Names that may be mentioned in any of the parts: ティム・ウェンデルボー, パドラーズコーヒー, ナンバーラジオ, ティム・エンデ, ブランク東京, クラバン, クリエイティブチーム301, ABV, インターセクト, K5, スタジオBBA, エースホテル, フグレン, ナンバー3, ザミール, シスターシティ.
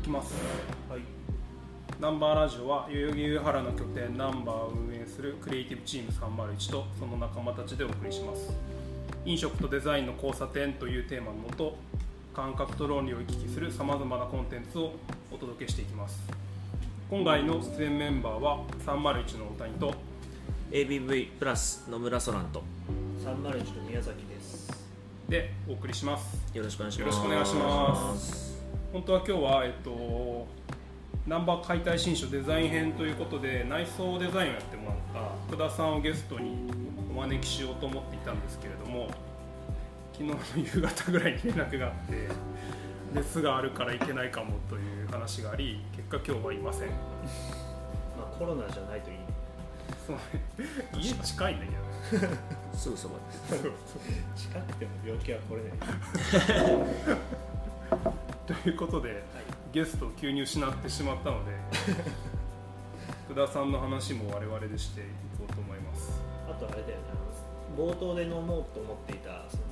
きます。はい、ナンバーラジオは代々木上原の拠点ナンバーを運営するクリエイティブチーム301とその仲間たちでお送りします。飲食とデザインの交差点というテーマのもと、感覚と論理を行き来するさまざまなコンテンツをお届けしていきます。今回の出演メンバーは301の大谷と ABV プラス野村ソランと301の宮崎ですでお送りします。よろしくお願いします。よろしくお願いします。本当は今日は、ナンバー解体新書デザイン編ということで内装デザインをやってもらった福田さんをゲストにお招きしようと思っていたんですけれども、昨日の夕方ぐらいに連絡があって熱があるから行けないかもという話があり、結果今日はいません。まあコロナじゃないといいね。そう家近いんだけどねすぐそばです近くても病気は来れないということで、はい、ゲストを急に失ってしまったので福田さんの話も我々でしていこうと思います。あとあれだよね、冒頭で飲もうと思っていたその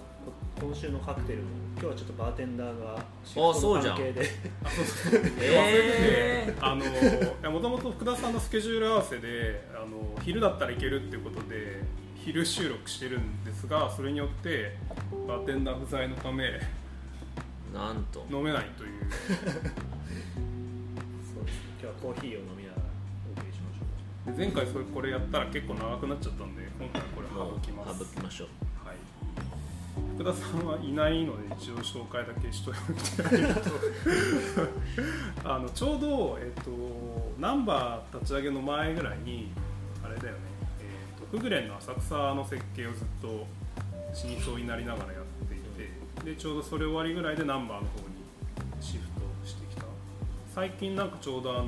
今週のカクテルも今日はちょっとバーテンダーがシフトの関係でもともと福田さんのスケジュール合わせで昼だったらいけるっていうことで昼収録してるんですが、それによってバーテンダー不在のためなんと飲めないというそうです。今日はコーヒーを飲みながらお送りしましょう。前回これやったら結構長くなっちゃったんで今回これ省きます。省きましょう。福田さんはいないので一応紹介だけしておいてちょうど、ナンバー立ち上げの前ぐらいにあれだよね、フグレンの浅草の設計をずっと死にそうになりながらやっていて、でちょうどそれ終わりぐらいでナンバーの方にシフトしてきた。最近なんかちょうど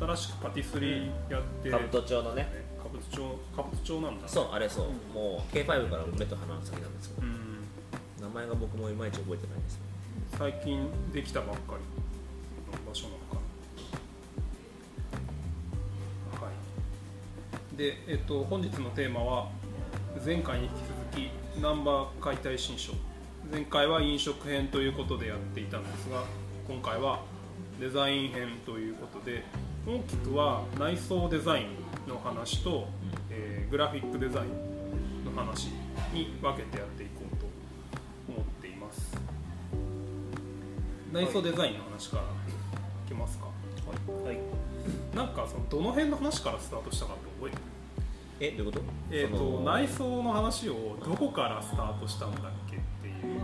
新しくパティスリーやって兜町のね兜町なんだ。そうあれそう、もう K5 から目と鼻の先なんですけど、名前が僕もいまいち覚えてないです、ね、最近できたばっかりの場所なのかな。はいで、本日のテーマは前回に引き続きナンバー解体新書、前回は飲食編ということでやっていたんですが、今回はデザイン編ということで大きくは内装デザインの話と、グラフィックデザインの話に分けてやっていこうと思っています。内装デザインの話からいきますか。はい、なんかそのどの辺の話からスタートしたかって覚えてる？どういうこと？内装の話をどこからスタートしたんだっけってい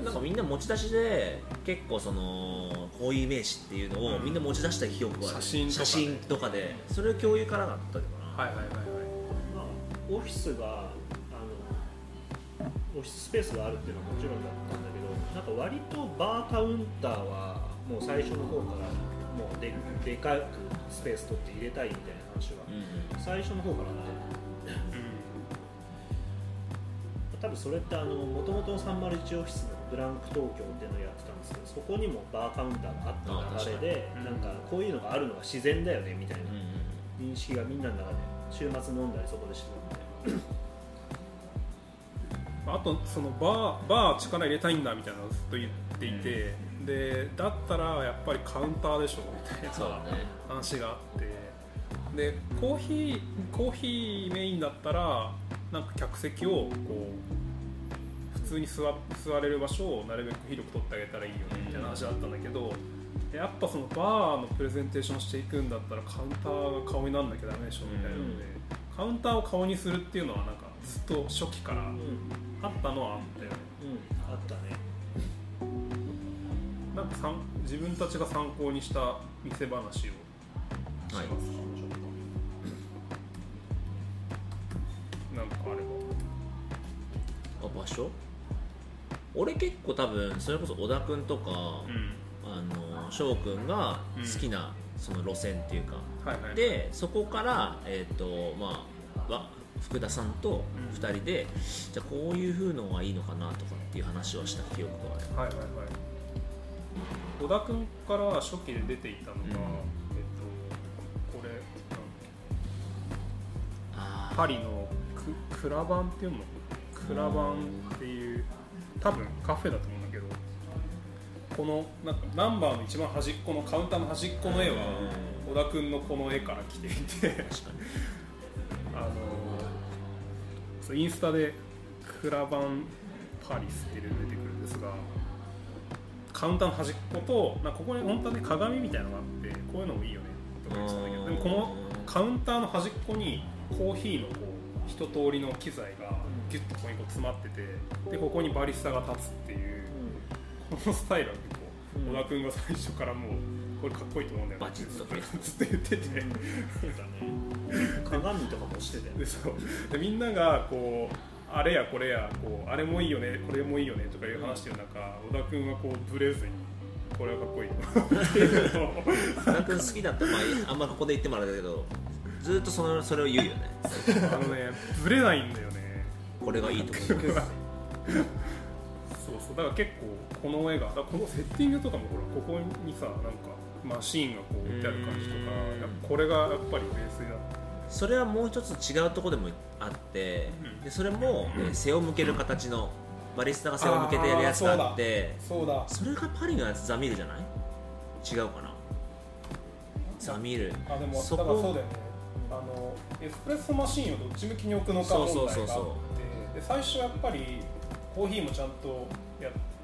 う、なんかみんな持ち出しで結構そのこういうイメージっていうのをみんな持ち出した記憶がある、写真とかでそれを共有からだったのかな。はいはいはいはい、まあ、オフィススペースがあるっていうのはもちろんだったんだけど、なんか割とバーカウンターはもう最初の方からもう でかくスペース取って入れたいみたいな話は、最初の方からだった、多分それってもともと301オフィスのブランク東京っていうのをやってたんですけど、そこにもバーカウンターがあった流れで、なんかこういうのがあるのが自然だよねみたいな認識がみんなの中で週末飲んだりそこでしてたみたいなあとそのバー力入れたいんだみたいなのをずっと言っていて、でだったらやっぱりカウンターでしょみたいな話があって、でコーヒーメインだったらなんか客席をこう普通に 座れる場所をなるべく広く取ってあげたらいいよねみたいな話だったんだけど、やっぱそのバーのプレゼンテーションしていくんだったらカウンターが顔にならなきゃダメでしょみたいなので、カウンターを顔にするっていうのはなんかずっと初期からあったのはあったよね、あったね。なんか自分たちが参考にした店話をしますか、はい、なんかあれば場所、俺結構多分それこそ小田くんとか、翔くんが好きなその路線っていうか、でそこから、福田さんと2人で、じゃあこういう風のがいいのかなとかっていう話をした記憶がある。小田くんから初期で出ていたのが、これパリのクラバンっていうの、クラバンっていう多分カフェだと思うんだけど、このなんかナンバーの一番端っこのカウンターの端っこの絵は小田君のこの絵から来ていて、確かにインスタでクラバンパリスって出てくるんですが、カウンターの端っことなんかここに本当はね鏡みたいなのがあって、こういうのもいいよねとか言ってたんだけど、でもこのカウンターの端っこにコーヒーのこう一通りの機材がギュッとここにこう詰まってて、でここにバリスタが立つっていうこのスタイルは結構小田君が最初からもうこれかっこいいと思うんだよね、バチッとかって言ってて、うんね、鏡とかもしてたよね。そうでみんながこうあれやこれやこうあれもいいよねこれもいいよねとかいう話してる中、小田君はこうブレずにこれはかっこいいっていうのを小田君好きだったら、まあ、あんまここで言ってもらうんだけど、ずっとそれを言うよね。あのねブレないんだよね、これがいいと思うそうそう、だから結構この絵がだこのセッティングとかもほらここにさなんかマシーンがこう置いてある感じとか、これがやっぱり名水だった。それはもう一つ違うところでもあって、でそれも、背を向ける形のバリスタが背を向けてやるやつがあって、それがパリのやつザミールじゃない？違うかな？ザミール。あでもそこだからそうだよね。あのエスプレッソマシンをどっち向きに置くのか問題があって、で最初やっぱりコーヒーもちゃんと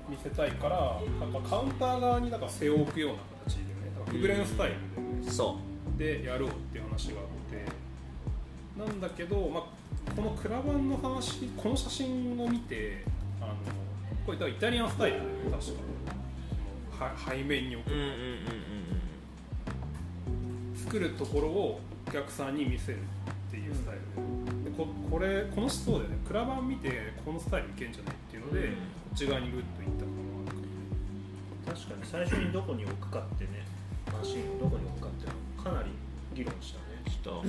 見せたいから、やっぱカウンター側になんか背を置くような形でね、フグレンスタイルで、ね、そうでやろうっていう話があって。なんだけど、まあ、このクラバンの話、この写真を見て、これイタリアンスタイルだよね、確か背面に置く、作るところをお客さんに見せるっていうスタイルで、このそうだよね、クラバン見てこのスタイルいけんじゃないっていうので、こっち側にグッといったのが確かに最初にどこに置くかってね、マシンをどこに置くかっていうのはかなり議論したね、きっと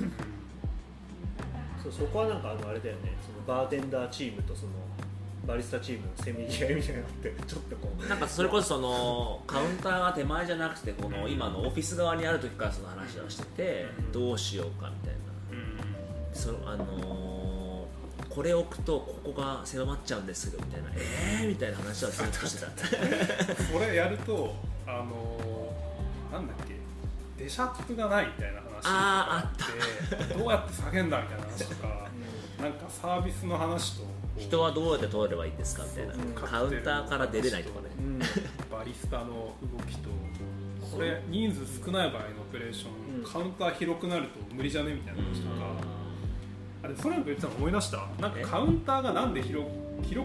そこはなんかあれだよね、そのバーテンダーチームとそのバリスタチームのせめぎ合いみたいなのってちょっとこうなんかそれこそそのカウンターが手前じゃなくてこの今のオフィス側にある時からその話をしてて、どうしようかみたいな、これ置くとここが狭まっちゃうんですけどみたいなみたいな話はずっとしてたこれやるとなんだっけデシャップがないみたいな話があって、どうやって下げるんだみたいな話とかなんかサービスの話と人はどうやって通ればいいんですかみたいな、カウンターから出れないとかね、バリスタの動きとこれ人数少ない場合のオペレーション、カウンター広くなると無理じゃねみたいな話とか、それも別に思い出した、なんかカウンターがなんで広く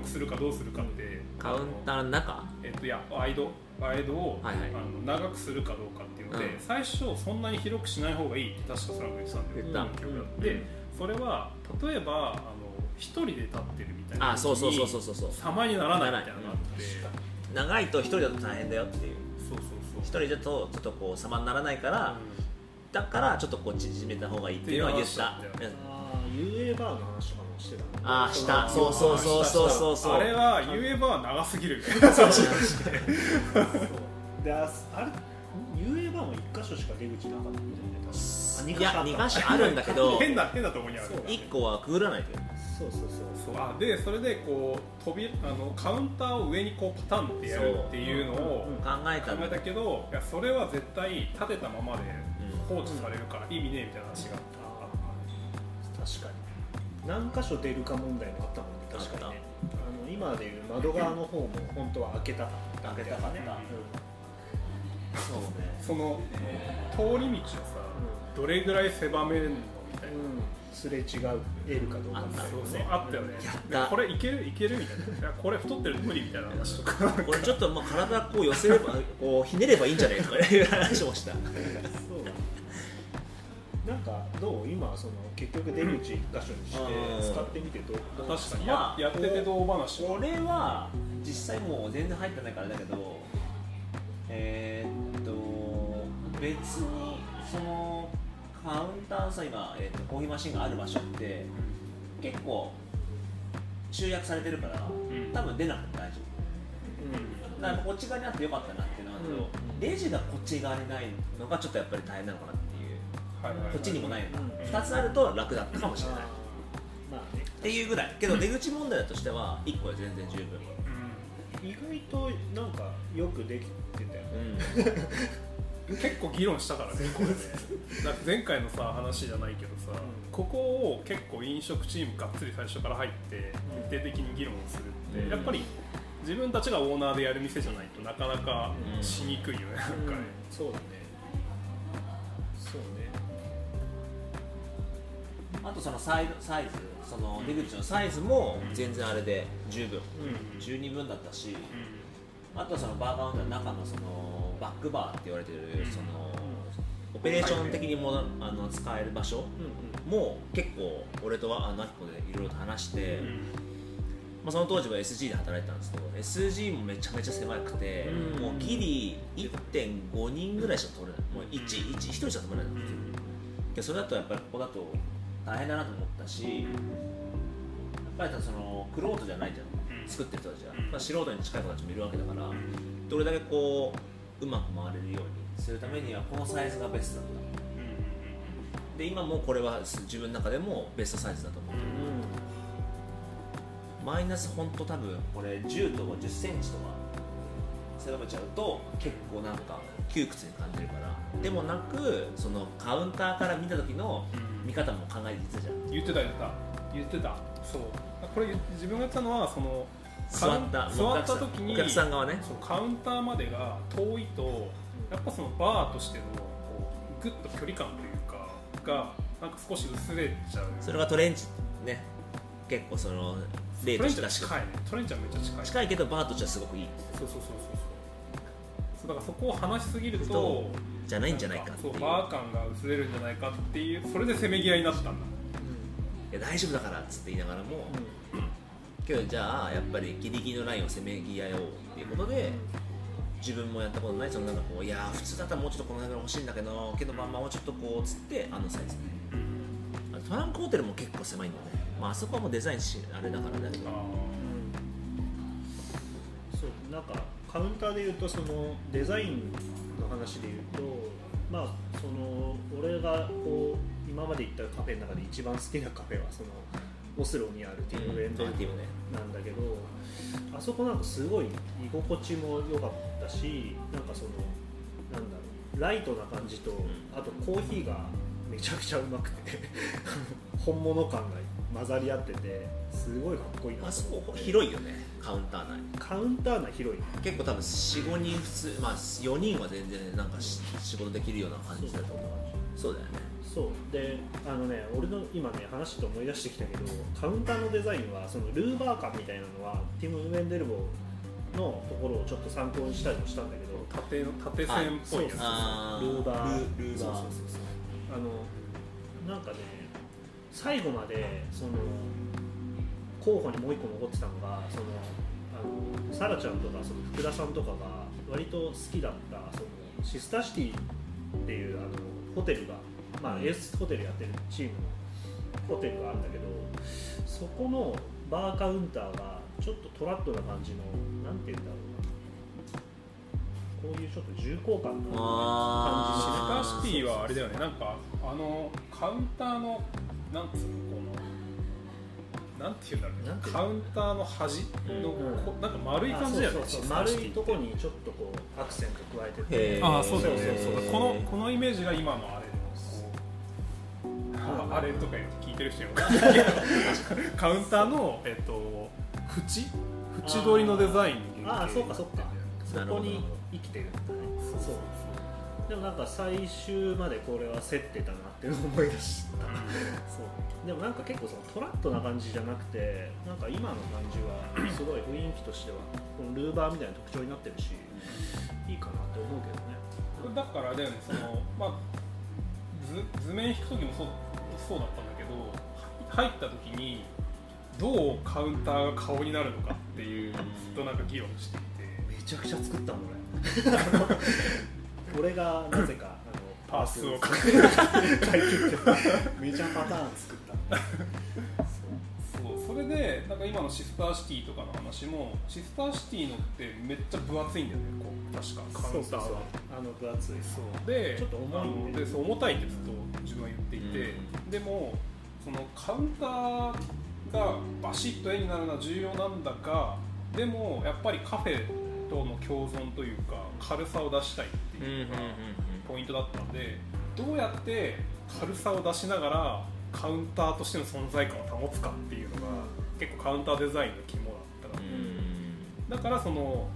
するかどうするかって、カウンターの中いやワイドを、長くするかどうかっていうので、最初そんなに広くしない方がいいって確かスラム言ってたんだよ、でそれは例えば一人で立ってるみたいな時に様にならないみたいなのがあって、長いと一人だと大変だよっていう、一人だとちょっとこう様にならないから、だからちょっとこう縮めた方がいいっていうのは言った。UA バーの話とかもしてたね。ああ、した。そう。あれは UA バー長すぎる。で、UA バーも1箇所しか出口なかったみたいな。いや、2箇所あるんだけど、変なところにある。1個はくぐらないと。そう。あ、で、それでこうカウンターを上にこうパタンってやるっていうのを考えたけど、いやそれは絶対立てたままで放置されるから意味ねえみたいな話があった。確かに何箇所出るか問題もあったもんね、確かにね、今でいう窓側の方も本当は開けたかった、そうね、その通り道をさ、どれぐらい狭めるのみたいな、すれ違う得るかどうかみたいな、あったよね、これいけるみたいな、これ太ってる無理みたいな話とか、これちょっとまあ体こう寄せればこうひねればいいんじゃないとかいう話もした。なんかどう今その結局出口1箇所にして使ってみてどう、確かにやっててどう話、俺は実際もう全然入ってないからだけど、別にそのカウンターのさ今、コーヒーマシンがある場所って結構集約されてるから多分出なくて大丈夫、だからこっち側にあってよかったなっていうのはあるけど、レジがこっち側にないのがちょっとやっぱり大変なのかなって、こっちにもないのか、2つあると楽だったかもしれないっていうぐらい、けど出口問題としては1個は全然十分、意外となんかよくできてたよね、うん、結構議論したからねこれねだって前回のさ話じゃないけどさ、うん、ここを結構飲食チームがっつり最初から入って徹底的に議論するって、うん、やっぱり自分たちがオーナーでやる店じゃないとなかなかしにくいよね、うん、なんかね、うん、そうだねそうね。あとそのサイズその出口のサイズも全然あれで十分、うん、十二分だったし、うん、あとそのバーカウンターの中のそのバックバーって言われてるそのオペレーション的にもあの使える場所も結構俺とはあのアキコでいろいろと話して、うんまあ、その当時は SG で働いてたんですけど SG もめちゃめちゃ狭くて、うん、もうギリ 1.5 人ぐらいしか取れないもう 1人しか取れないんですよ、うん、それだとやっぱりここだと大変だなと思ったしやっぱりそのクロートじゃないじゃん作ってる人たちは、まあ、素人に近い子たちもいるわけだからどれだけこううまく回れるようにするためにはこのサイズがベストだと思うで今もこれは自分の中でもベストサイズだと思う、うん、マイナスほんと多分これ10とか10センチとか狭めちゃうと結構なんか窮屈に感じるからでもなくそのカウンターから見た時の見方も考えていたじゃん言ってたそうこれ自分がやったのはその座った時にお客さん側ねそのカウンターまでが遠いとやっぱそのバーとしてのこうグッと距離感というかがなんか少し薄れちゃうそれがトレンチね結構その例としてらしくトレンチはめっちゃ近いけどバーとしてはすごくいいそうだからそこを話しすぎるとじゃないんじゃないかっていうバー感が薄れるんじゃないかっていうそれでせめぎ合いになったんだ、うん、いや大丈夫だからっつって言いながらも、うん、今日じゃあやっぱりギリギリのラインをせめぎ合いをっていうことで自分もやったことないそのなんかこういや普通だったらもうちょっとこの辺が欲しいんだけどまあまあもうちょっとこうつってあのサイズね、うん、トランクホテルも結構狭いんだよね、まあ、あそこはもうデザインしあれだからね、うん、そうなんかカウンターでいうとそのデザインの話でいうと、まあ、その俺がこう今まで行ったカフェの中で一番好きなカフェはそのオスロにあるティム・エンドなんだけど、あそこなんかすごい居心地も良かったしなんかそのなんだろうライトな感じとあとコーヒーがめちゃくちゃうまくて本物感が混ざり合っててすごいかっこいいな。あそこ広いよね。カウンター内広い。結構多分 4,5 人普通、まあ4人は全然なんか仕事できるような感じだと思う。そうだよね。そうでね、俺の今ね話と思い出してきたけど、カウンターのデザインはそのルーバー感みたいなのはティム・ウェンデルボーのところをちょっと参考にしたりもしたんだけど、縦線っぽいやつ。ルーバー。そうなんかね最後までその候補にもう一個残ってたのがそのサラちゃんとかその福田さんとかが割と好きだったそのシスターシティっていうホテルが、まあ、エースホテルやってるチームのホテルがあるんだけどそこのバーカウンターがちょっとトラッドな感じのなんていうんだろうなこういうちょっと重厚感の感じシスターシティはあれだよねなんかカウンターのなんつうのこのなんていうんだろうね、カウンターの端の、うん、なんか丸い感じだよね丸いとこにちょっとこうアクセント加えててああそうだよねこのイメージが今のあれあれとか聞いてる人よカウンターの、縁取りのデザインああそうかそうかそこに生きてるんだねそうでもなんか最終までこれは競ってたなって思い出したそうでもなんか結構そのトラッとな感じじゃなくてなんか今の感じはすごい雰囲気としてはこのルーバーみたいな特徴になってるしいいかなって思うけどねだからでもその、まあ、図面引くときもそうだったんだけど入ったときにどうカウンターが顔になるのかっていうずっとなんか議論していてめちゃくちゃ作ったもん俺俺がなぜかパースを書いてめちゃパターン作ったそうそれでなんか今のシスターシティとかの話もシスターシティのってめっちゃ分厚いんだよねこう確かカウンターは分厚いそうでちょっと重いんでそう重たいってずっと自分は言っていて、うん、でもそのカウンターがバシッと絵になるのは重要なんだがでもやっぱりカフェとの共存というか軽さを出したいっていうのがポイントだったので、どうやって軽さを出しながらカウンターとしての存在感を保つかっていうのが結構カウンターデザインの肝だったから、だからその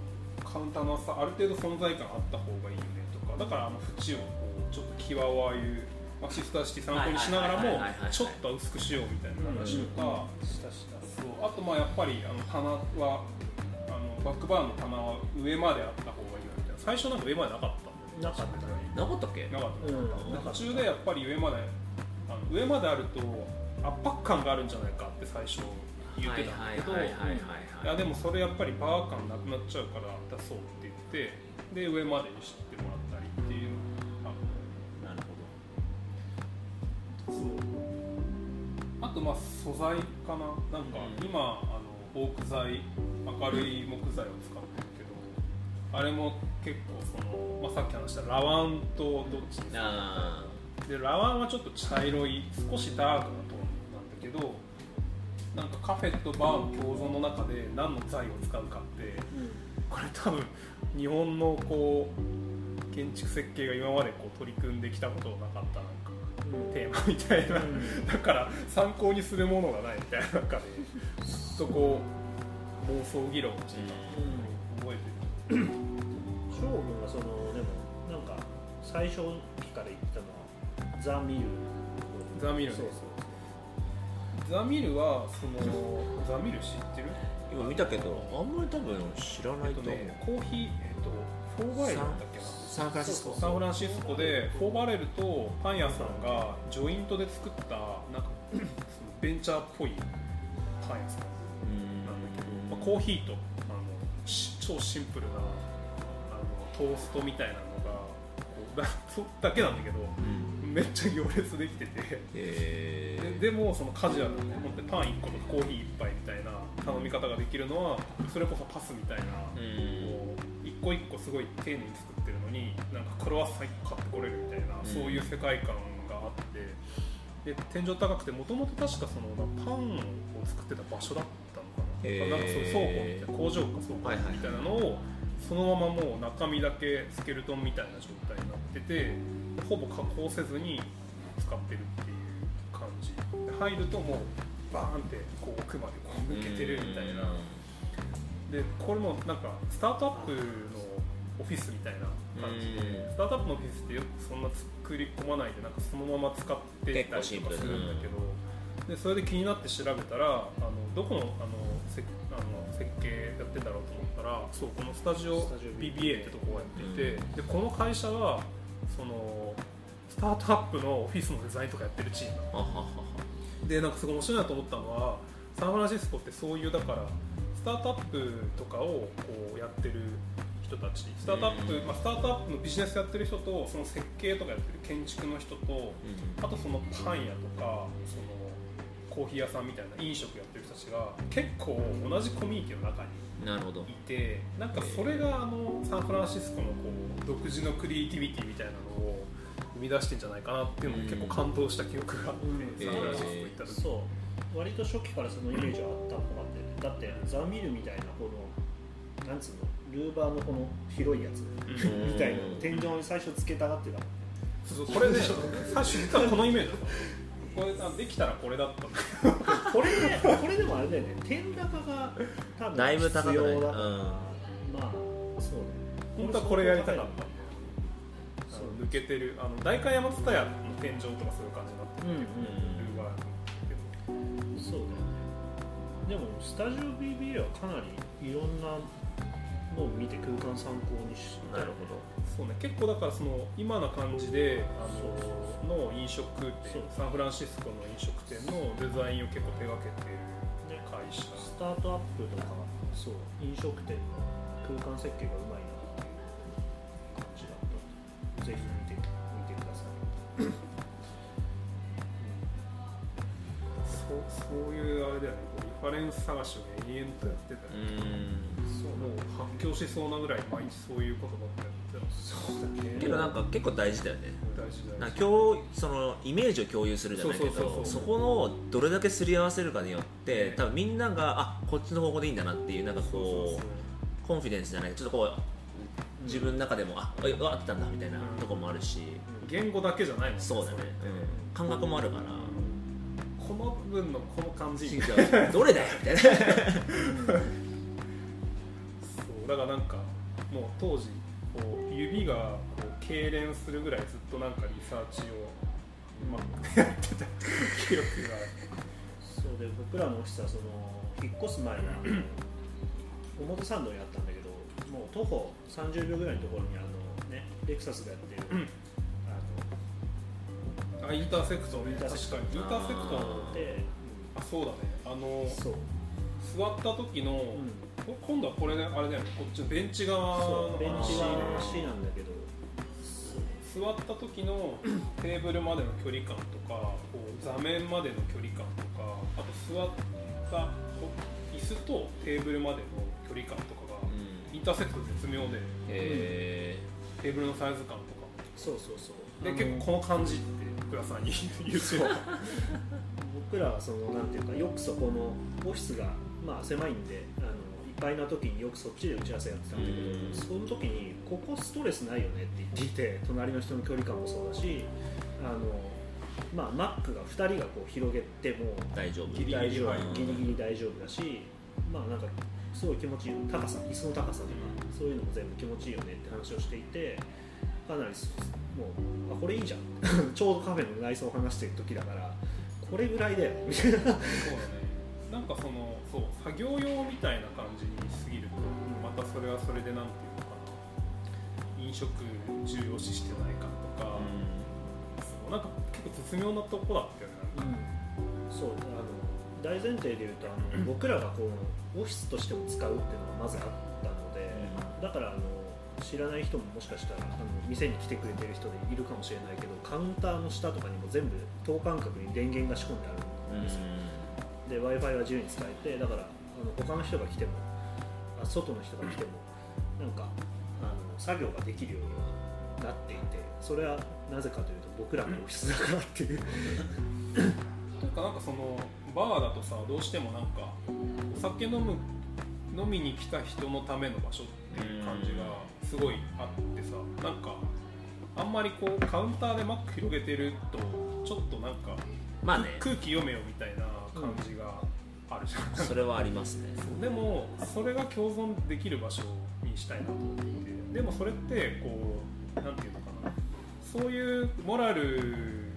カウンターのさある程度存在感あった方がいいよねとか、だからあの縁をこうちょっと際をああいうマキシスタシティ参考にしながらもちょっと薄くしようみたいな話とか、そうあとまあやっぱりあの棚はあのバックバーンの棚は上まであった方がいいよみたいな、最初なんか上までなかったんだよね。なかったね。なかったっけ？なかった。途中でやっぱり上まであると圧迫感があるんじゃないかって最初言ってたんだけど、いやでもそれやっぱりバー感なくなっちゃうから出そうって言って、で上までにしてもらったりっていう。なるほど。そう。あとまあ素材かな。なんか今オーク材明るい木材を使ってるけど、あれも結構その、まあ、さっき話したラワンとどっちですか。でラワンはちょっと茶色い少しダークなトーンなんだけど。なんかカフェとバーの共存の中で何の材を使うかって、これ多分日本のこう建築設計が今までこう取り組んできたことなかったなんかテーマみたいな、だから参考にするものがないみたいな中でずっとこう妄想議論をしてたのを覚えてる。ショーゴがそのでもなんか最初から言ってたのはザ・ミル。ザ・ミルね。そうそうザミルはそのザミル知ってる？今見たけどあんまり多分知らないと思う。コーヒーフォーバレルだっけな？サンフランシスコでフォーバレルとパン屋さんがジョイントで作ったなんかそのベンチャーっぽいパン屋さんなんだけど、まあ、コーヒーと超シンプルなトーストみたいなのがこうだけなんだけど。めっちゃ行列できてて、でもそのカジュアルなね、本当にパン1個とかコーヒー1杯みたいな頼み方ができるのはそれこそパスみたいな、こう一個一個すごい丁寧に作ってるのになんかクロワッサン1個買ってこれるみたいな、そういう世界観があって、で天井高くてもともと確かそのパンを作ってた場所だったのかな、なんかそういう倉庫みたいな工場か倉庫みたいなのをそのままもう中身だけスケルトンみたいな状態になってて、ほぼ加工せずに使ってるっていう感じで、入るともうバーンってこう奥までこう抜けてるみたいな。でこれもなんかスタートアップのオフィスみたいな感じで、スタートアップのオフィスってよくそんな作り込まないでなんかそのまま使ってたりとかするんだけど、でそれで気になって調べたらどこの設計やってんだろうと思ったら、そうこのスタジオ BBA ってとこをやっていて、でこの会社はそのスタートアップのオフィスのデザインとかやってるチームなので、なんかすごい面白いなと思ったのは、サンフランシスコってそういうだからスタートアップとかをこうやってる人たち、スタートアップのビジネスやってる人と、その設計とかやってる建築の人と、あとそのパン屋とかそのコーヒー屋さんみたいな飲食やってる人たちが結構同じコミュニティの中にいて、なんかそれがサンフランシスコのこう独自のクリエイティビティみたいなのを生み出してんじゃないかなっていうので結構感動した記憶があって、サンフランシスコ行った時、そう割と初期からそのイメージはあったのかなって、だってザ・ミルみたいなこのなんつうのルーバーのこの広いやつみたいな天井に最初つけたがってた。そうこれね最初実はこのイメージだった。これできたらこれだったんだこれでもあれだよね、天高が多分必要だから、まあそうね、本当はこれやりたかったんだよ、抜けてる代官山蔦屋の天井とかそういう感じになってるルーバーってそうだよね。でもスタジオ BBA はかなりいろんなのを見て空間参考にして、なるほどそうね、結構だからその今の感じでの飲食店、サンフランシスコの飲食店のデザインを結構手がけている会社、スタートアップとかそう飲食店の空間設計がうまいなという感じだったので、ぜひ見てください、そういうあれだよね、リファレンス探しを永遠とやってたりとか、もう発狂しそうなぐらい毎日そういうことばっかりやってたど。そうだね。けどなんか結構大事だよね。大事そのイメージを共有するじゃないけど、そこのどれだけすり合わせるかによって、多分みんながあこっちの方向でいいんだなっていうなんかこうコンフィデンスじゃないけどちょっとこう自分の中でもあ分かってたんだみたいなとこもあるし、言語だけじゃないもんね。そうだね。感覚もあるから。この部分のこの感じどれだよみたいなそうだからなんかもう当時こう指がこう痙攣するぐらいずっとなんかリサーチをうまくやってた記録がある。そうで僕らのオフィスはその引っ越す前に表参道にあったんだけど、もう徒歩30秒ぐらいのところにねレクサスがやってる、インターセクトね、確かにインターセクトで、あ、そうだね、そう座った時の、今度はこれね、あれだよね、こっちのベンチ側のベンチ側の足なんだけど、座った時のテーブルまでの距離感とか、こう座面までの距離感とか、あと座った椅子とテーブルまでの距離感とかが、インターセクト絶妙で、テーブルのサイズ感とか、そうで、結構この感じって僕らさんに言うそう僕らはそのなんていうかよくそこのオフィスがまあ狭いんでいっぱいな時によくそっちで打ち合わせやってたんだけど、その時にここストレスないよねって言っていて、隣の人の距離感もそうだしマックが2人がこう広げてもギリギリ大丈夫だし、まあなんかすごい気持ちいい高さ、椅子の高さとかそういうのも全部気持ちいいよねって話をしていて、かなりもうこれいいじゃんちょうどカフェの内装を話してる時だからこれぐらいだよみたいな。そうだね、なんかそのそう作業用みたいな感じに過ぎるとまたそれはそれでなんていうのかな、飲食重要視してないかとか、そうなんか結構絶妙なとこだったよね、そう大前提で言うと僕らがこうオフィスとしても使うっていうのがまずあったので、だから知らない人ももしかしたら店に来てくれてる人でいるかもしれないけど、カウンターの下とかにも全部等間隔に電源が仕込んであるんですよ。で Wi-Fi は自由に使えて、だから他の人が来ても外の人が来てもなんか作業ができるようにはなっていて、それはなぜかというと僕らのオフィスだからっていうなんかそのバーだとさ、どうしてもなんかお酒飲みに来た人のための場所っていう感じがすごいあってさ、なんかあんまりこうカウンターでマック広げてるとちょっとなんか、まあね、空気読めよみたいな感じがあるじゃん。それはありますね。でもそれが共存できる場所にしたいなと思っていて、でもそれってこうなんていうのかな、そういうモラル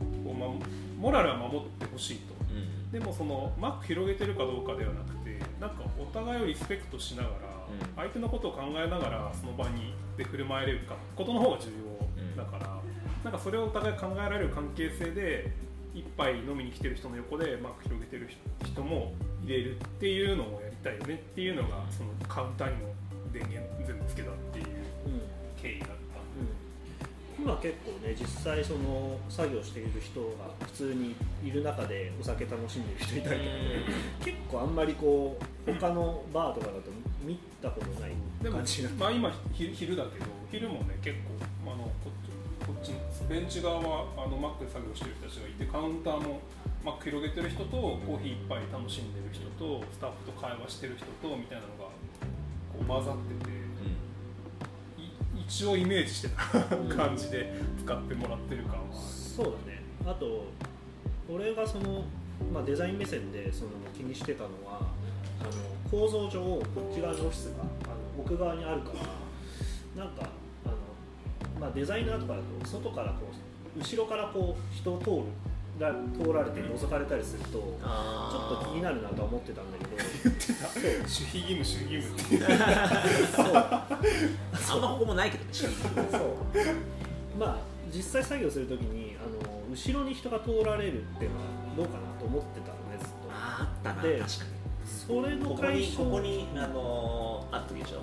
は守ってほしいと、でもそのマック広げてるかどうかではなくて、なんかお互いをリスペクトしながら、相手のことを考えながらその場にで振る舞えるかことの方が重要だから、なんかそれをお互い考えられる関係性で一杯飲みに来てる人の横でマック広げてる人も入れるっていうのをやりたいよねっていうのが、そのカウンターにも電源全部つけたっていう経緯だった、今結構ね、実際その作業している人が普通にいる中でお酒楽しんでる人いたりとか、結構あんまりこう他のバーとかだと見たことない感じ。でも、まあ、今昼だけど、昼もね結構こっちベンチ側はマックで作業してる人たちがいて、カウンターもマック広げてる人とコーヒー一杯楽しんでる人とスタッフと会話してる人とみたいなのがこう混ざってて、一応イメージしてた感じで使ってもらってる感は、そうだね。あと俺がその、デザイン目線でその気にしてたのは構造上こっち側のオフィスが奥側にあるから、なんかデザイナーとかだと外からこう後ろからこう人を通られて覗かれたりするとちょっと気になるなとは思ってたんだけど、言ってた守秘義務ってそんなここもないけどね実際作業するときに後ろに人が通られるっていうのはどうかなと思ってたのね、ずっと。あったな、確かに。それの解消、ここにあったでしょ。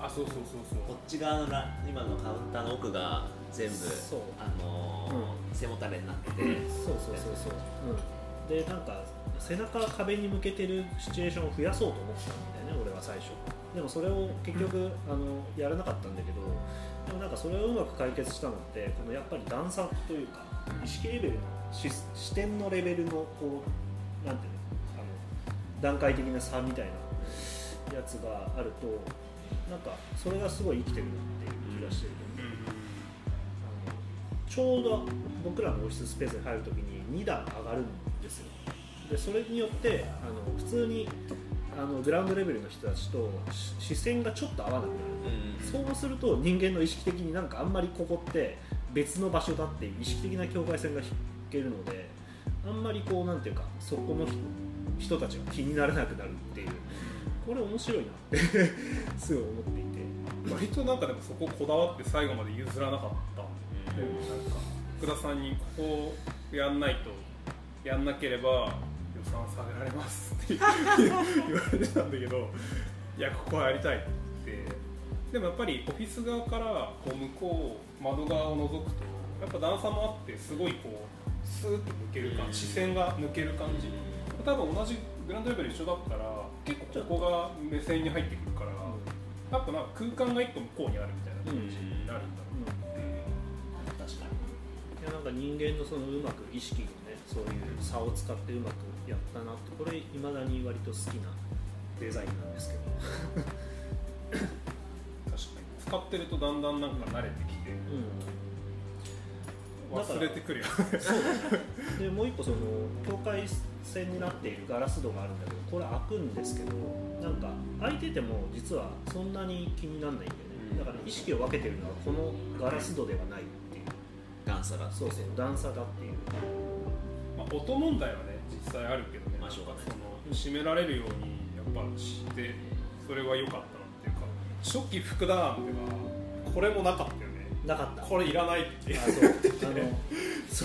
あ、そうこっち側の今のカウンターの奥が全部背もたれになってて、でなんか背中壁に向けてるシチュエーションを増やそうと思ってたんだよね、俺は最初。でもそれを結局、やらなかったんだけど、でもなんかそれをうまく解決したのってこのやっぱり段差というか意識レベルの視点のレベルのこうなんていうの段階的な差みたいなやつがあるとなんかそれがすごい生きてるなっていう気がしてる、ちょうど僕らのオフィススペースに入るときに2段上がるんですよ。でそれによって普通にグラウンドレベルの人たちと視線がちょっと合わなくなる、そうすると人間の意識的になんかあんまりここって別の場所だっていう意識的な境界線が引けるので、あんまりこうなんていうかそこの人たちが気にならなくなるっていう、これ面白いなってすごい思っていて、割となんかでもそここだわって最後まで譲らなかったんで、なんか福田さんにここやんないとやんなければ予算下げられますって言われてたんだけど、いやここはやりたいって。でもやっぱりオフィス側からこう向こう窓側を覗くとやっぱ段差もあってすごいこうスーッと抜ける感じ、視線が抜ける感じ、多分同じグランドレベル一緒だったら結構ここが目線に入ってくるから、やっぱなんか空間が一個向こうにあるみたいな感じになるんだろうなって、確かに。いやなんか人間のそのうまく意識のねそういう差を使ってうまくやったなって、これ未だに割と好きなデザインなんですけど確かに使ってるとだんだんなんか慣れてきて、忘れてくるよねそうですね。もう一個その境界線になっているガラス戸があるんだけど、これ開くんですけどなんか開いてても実はそんなに気にならないんだよね。だから意識を分けてるのはこのガラス戸ではないっていう段差だ、そうそう段差だっていう、音問題はね実際あるけどね、その閉められるようにやっぱしてそれは良かったなっていうか、初期福田案ではこれもなかったよね。なかった、これいらないってつ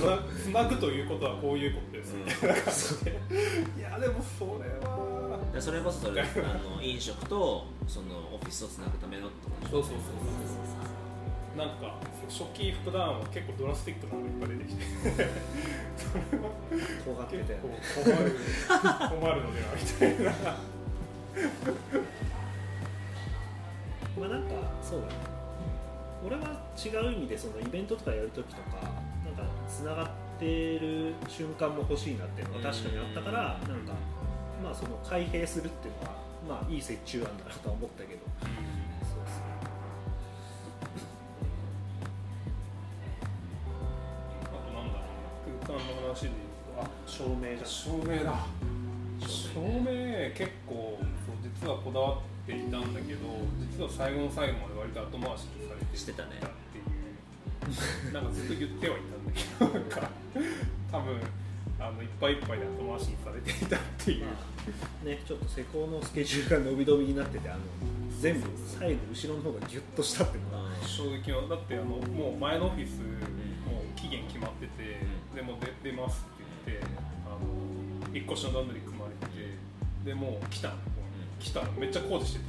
なぐということはこういうことです、ね、いやでもそれはそれこそそれ飲食とそのオフィスをつなぐためのってことですね。そうなんか初期副団は結構ドラスティックなのがいっぱい出てきてそれは結構困るのではみたいなまあなんかそうだね、俺は違う意味でそのイベントとかやるときとかなんかつながってる瞬間も欲しいなっていうのが確かにあったから、なんかまあその開閉するっていうのはまあいい折衷案だなとは思ったけど、そうですね。あとなんだろう、空間の話でいうと照明だ、照明結構実はこだわっていたんだけど、実は最後の最後まで割と後回しにされてしてたねっていうなんかずっと言ってはいたんだけどなんか多分いっぱいいっぱいで後回しにされていたっていう、ね、ちょっと施工のスケジュールが伸び伸びになってて全部最後後ろの方がギュッとしたっていうのが衝撃は、だってもう前のオフィスもう期限決まってて、でも出ますって言って引っ越しの段取り組まれてて、でもう来ためっちゃ工事してて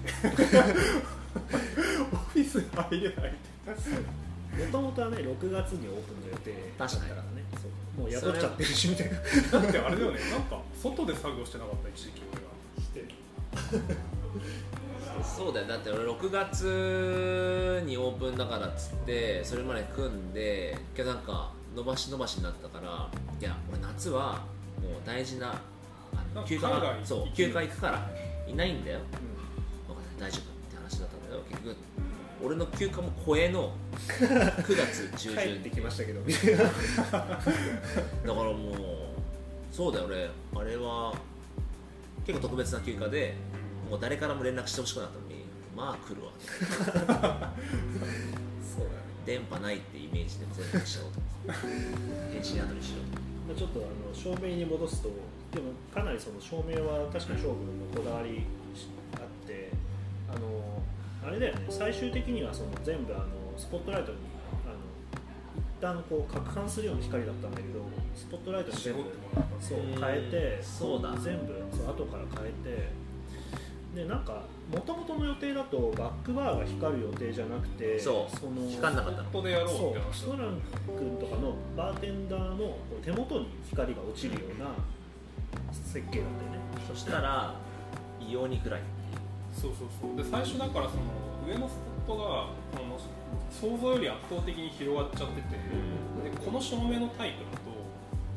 オフィス入れないってもともとはね6月にオープンの予定だったからね、そうもう雇っちゃってるしみたいなだってあれだよね、なんか外で作業してなかった一時期俺がしてそうだよ、だって俺6月にオープンだからっつってそれまで組んでけどなんか伸ばしになったから、いや俺夏はもう大事な休暇行くからいないんだよ、大丈夫って話だったんだけど、結局俺の休暇も超えの9月中旬帰ってきましたけどみたいなだからもうそうだよ、俺あれは結構特別な休暇でもう誰からも連絡してほしくなったのにまあ来るわそうだね、電波ないってイメージで全部しようと返信後にしようと。ちょっと照明に戻すと、でもかなりその照明は確かにショウ君のこだわりあって、あれだよね、最終的にはその全部スポットライトに一旦こう攪拌するような光だったんだけど、スポットライトに全部そう変えて、そうだ全部そう後から変えて、でなんか元々の予定だとバックバーが光る予定じゃなくて、その光らなかったの。そう、ソラン君とかのバーテンダーの手元に光が落ちるような設計だったよね。そしたら異様に暗い。そうそうそう。で最初だからその上のスポットが想像より圧倒的に広がっちゃってて、でこの照明のタイプだと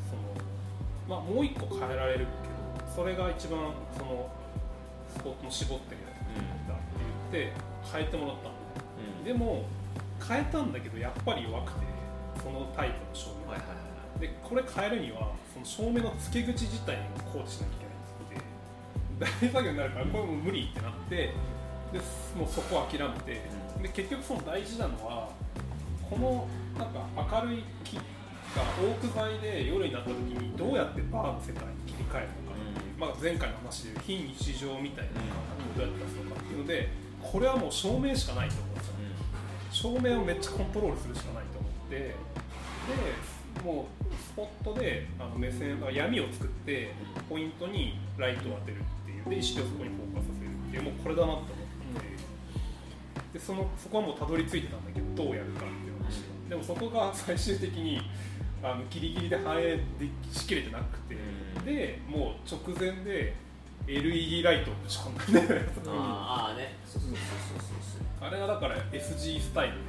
その、まあ、もう一個変えられるけどそれが一番そのスポットの絞ってるやつだって言って変えてもらったんで、うん、でも変えたんだけどやっぱり弱くてそのタイプの照明、はいはいはい、でこれ変えるにはその照明の付け口自体をこうしなきゃいけない。大作業になるからこれも無理ってなってでもうそこ諦めてで結局その大事なのはこのなんか明るい木がオーク材で夜になった時にどうやってバーの世界に切り替えるのかっていう、まあ、前回の話で非日常みたいな感覚をどうやって出すのかっていうのでこれはもう照明しかないと思うんですよ。照明をめっちゃコントロールするしかないと思ってでもうスポットで目線闇を作ってポイントにライトを当てる。で意識をそこにフォーカスさせるっていうもうこれだなと思って、うん、でそこはもうたどり着いてたんだけどどうやるかっていう話でもそこが最終的にギリギリで反映しきれてなくて、うん、でもう直前で LED ライトをぶち込んだんだよねああねそうそうそうそうあれがだから SG スタイルで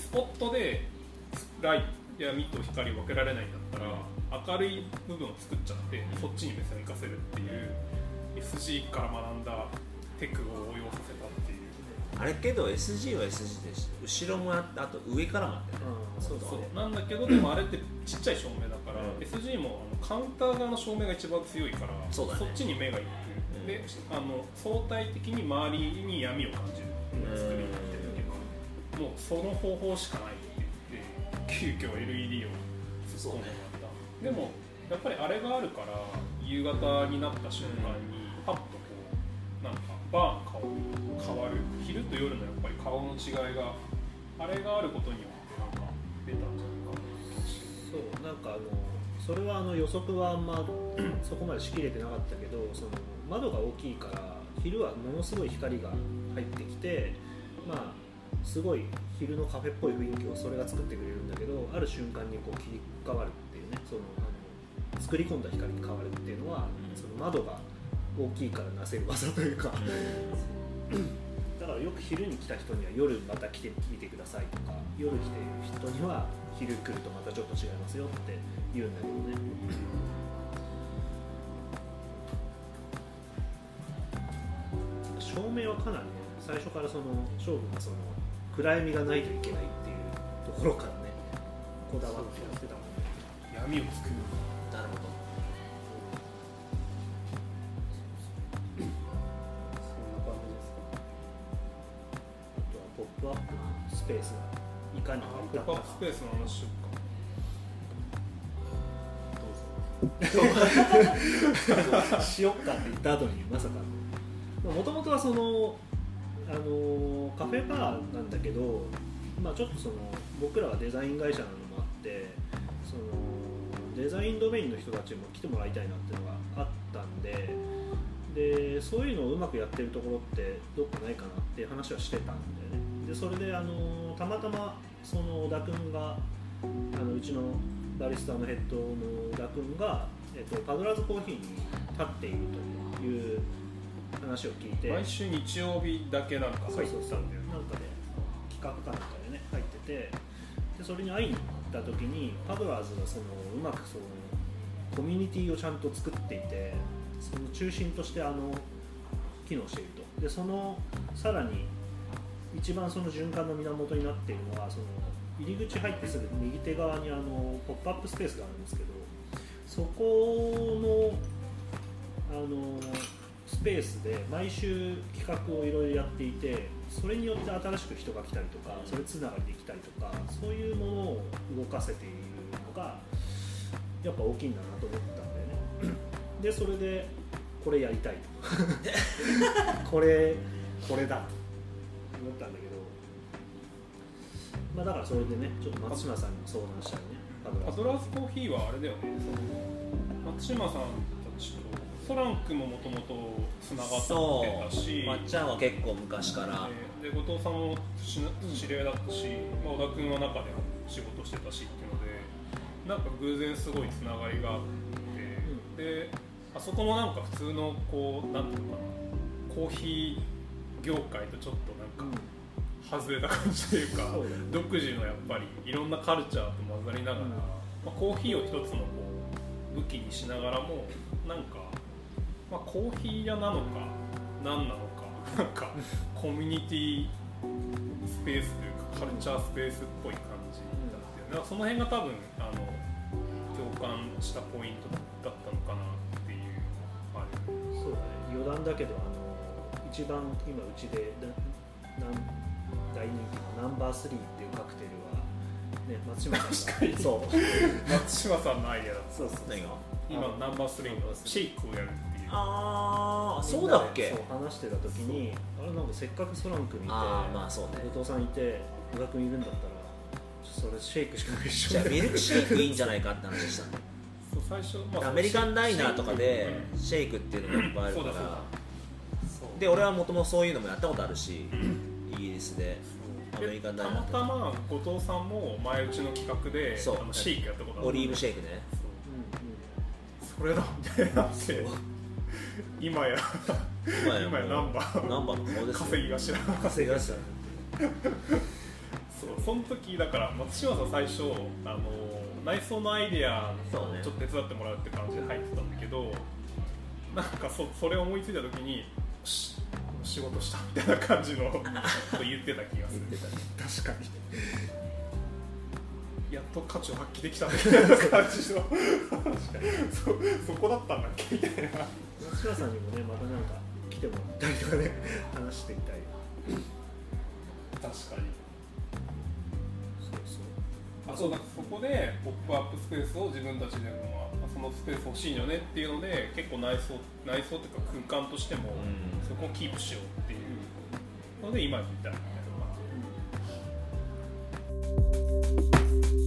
スポットで闇と光を分けられないんだったら明るい部分を作っちゃって、うん、そっちに目線を生かせるっていう、うんSG から学んだテクを応用させたっていうあれけど SG は SG でし後ろもあってあと上からもあってね、うん、そうなんだけどでもあれってちっちゃい照明だから、うん、SG もカウンター側の照明が一番強いから ね、そっちに目がいって、うん、で相対的に周りに闇を感じる作りになってるけど、うん、もうその方法しかないって言って急遽 LED を突っ込んでもらった、ね、でもやっぱりあれがあるから夕方になった瞬間に、うんパッとこうなんかバーン顔変わる昼と夜のやっぱり顔の違いがあれがあることによってなんか出たんじゃないかなそうなんかそれは予測はあんまそこまでしきれてなかったけどその窓が大きいから昼はものすごい光が入ってきてまあすごい昼のカフェっぽい雰囲気をそれが作ってくれるんだけどある瞬間にこう切り替わるっていうねその作り込んだ光に変わるっていうのはその窓が大きいからなせる技というかだからよく昼に来た人には夜また来てみてくださいとか夜来ている人には昼来るとまたちょっと違いますよって言うんだけどね照明はかなりね最初からその勝負がその暗闇がないといけないっていうところからねこだわってやってたもんね闇を作るなるほどスペースがいかにポップアップスペースの話しようかどうぞしよっかって言った後にまさかもともとはそのカフェバーなんだけど、まあ、ちょっとその僕らはデザイン会社なのもあってそのデザインドメインの人たちも来てもらいたいなっていうのがあったんでそういうのをうまくやってるところってどっかないかなっていう話はしてたんでねでそれでたまたまその小田君がうちのバリスタのヘッドの小田君が、パドラーズコーヒーに立っているという話を聞いて毎週日曜日だけなんか入ってたんだよなんかで、ね、企画かなんかでね入っててでそれに会いに行った時にパドラーズがそのうまくそのコミュニティをちゃんと作っていてその中心として機能しているとでそのさらに一番その循環の源になっているのはその入り口入ってすぐ右手側にポップアップスペースがあるんですけどそこ スペースで毎週企画をいろいろやっていてそれによって新しく人が来たりとかそれつながりできたりとかそういうものを動かせているのがやっぱ大きいんだなと思ったんだよねでそれでこれやりたいとこれだと思ったんだけど、まあだからそれでね、ちょっと松島さんにも相談したりね。パドラーズコーヒーはあれだよね。松島さんたちとソランクももともとつながってたし、まっちゃんは結構昔から。で後藤さんも知り合いだったし、まあ、小田君は中で仕事してたしっていうので、なんか偶然すごいつながりがあって、であそこもなんか普通のこうなんていうのかな。コーヒー業界とちょっとなんか外れた感じというか、うん、独自のやっぱりいろんなカルチャーと混ざりながら、うんまあ、コーヒーを一つのこう武器にしながらもなんか、まあ、コーヒー屋なのか何なのかなんかコミュニティスペースというかカルチャースペースっぽい感じだったよね。だからその辺が多分共感したポイントだったのかなっていう、あれそうだね、余談だけど一番今うちで大人気のナンバー3っていうカクテルは、ね、松島さんがそう松島さんのアイデアだったそうそう今のナンバー3のシェイクをやるっていう、ああそうだっけ、そう話してた時にあれなんかせっかくソラン君いて、あ、まあそうね、後藤さんいて宇賀君いるんだったらそれシェイクしかないでしょ。じゃあミルクシェイクいいんじゃないかって話したんだそう最初、まあ、アメリカンダイナーとかでシェイクっていうのがいっぱいあるから、そうで俺はもともとそういうのもやったことあるし、イギリスでアメリカンダイナーとかたまたま後藤さんも前うちの企画でシェイクやったことある、オリーブシェイクね、そう、うんうん、それだみたいなって今やナンバーの稼ぎ頭その時だから松島さん最初内装のアイデアをちょっと手伝ってもらうって感じで入ってたんだけど、なんかそれを思いついた時に仕事したみたいな感じのこと言ってた気がする言ってた、ね、確かにやっと価値を発揮できたみたいな感じのそこだったんだっけみたいな。松島さんにもねまたなんか来てもらったりとかね話してみたい確かにそうなんかそこでポップアップスペースを自分たちでもそのスペース欲しいよねっていうので結構内装というか空間としてもそこをキープしようっていうので今みたいな。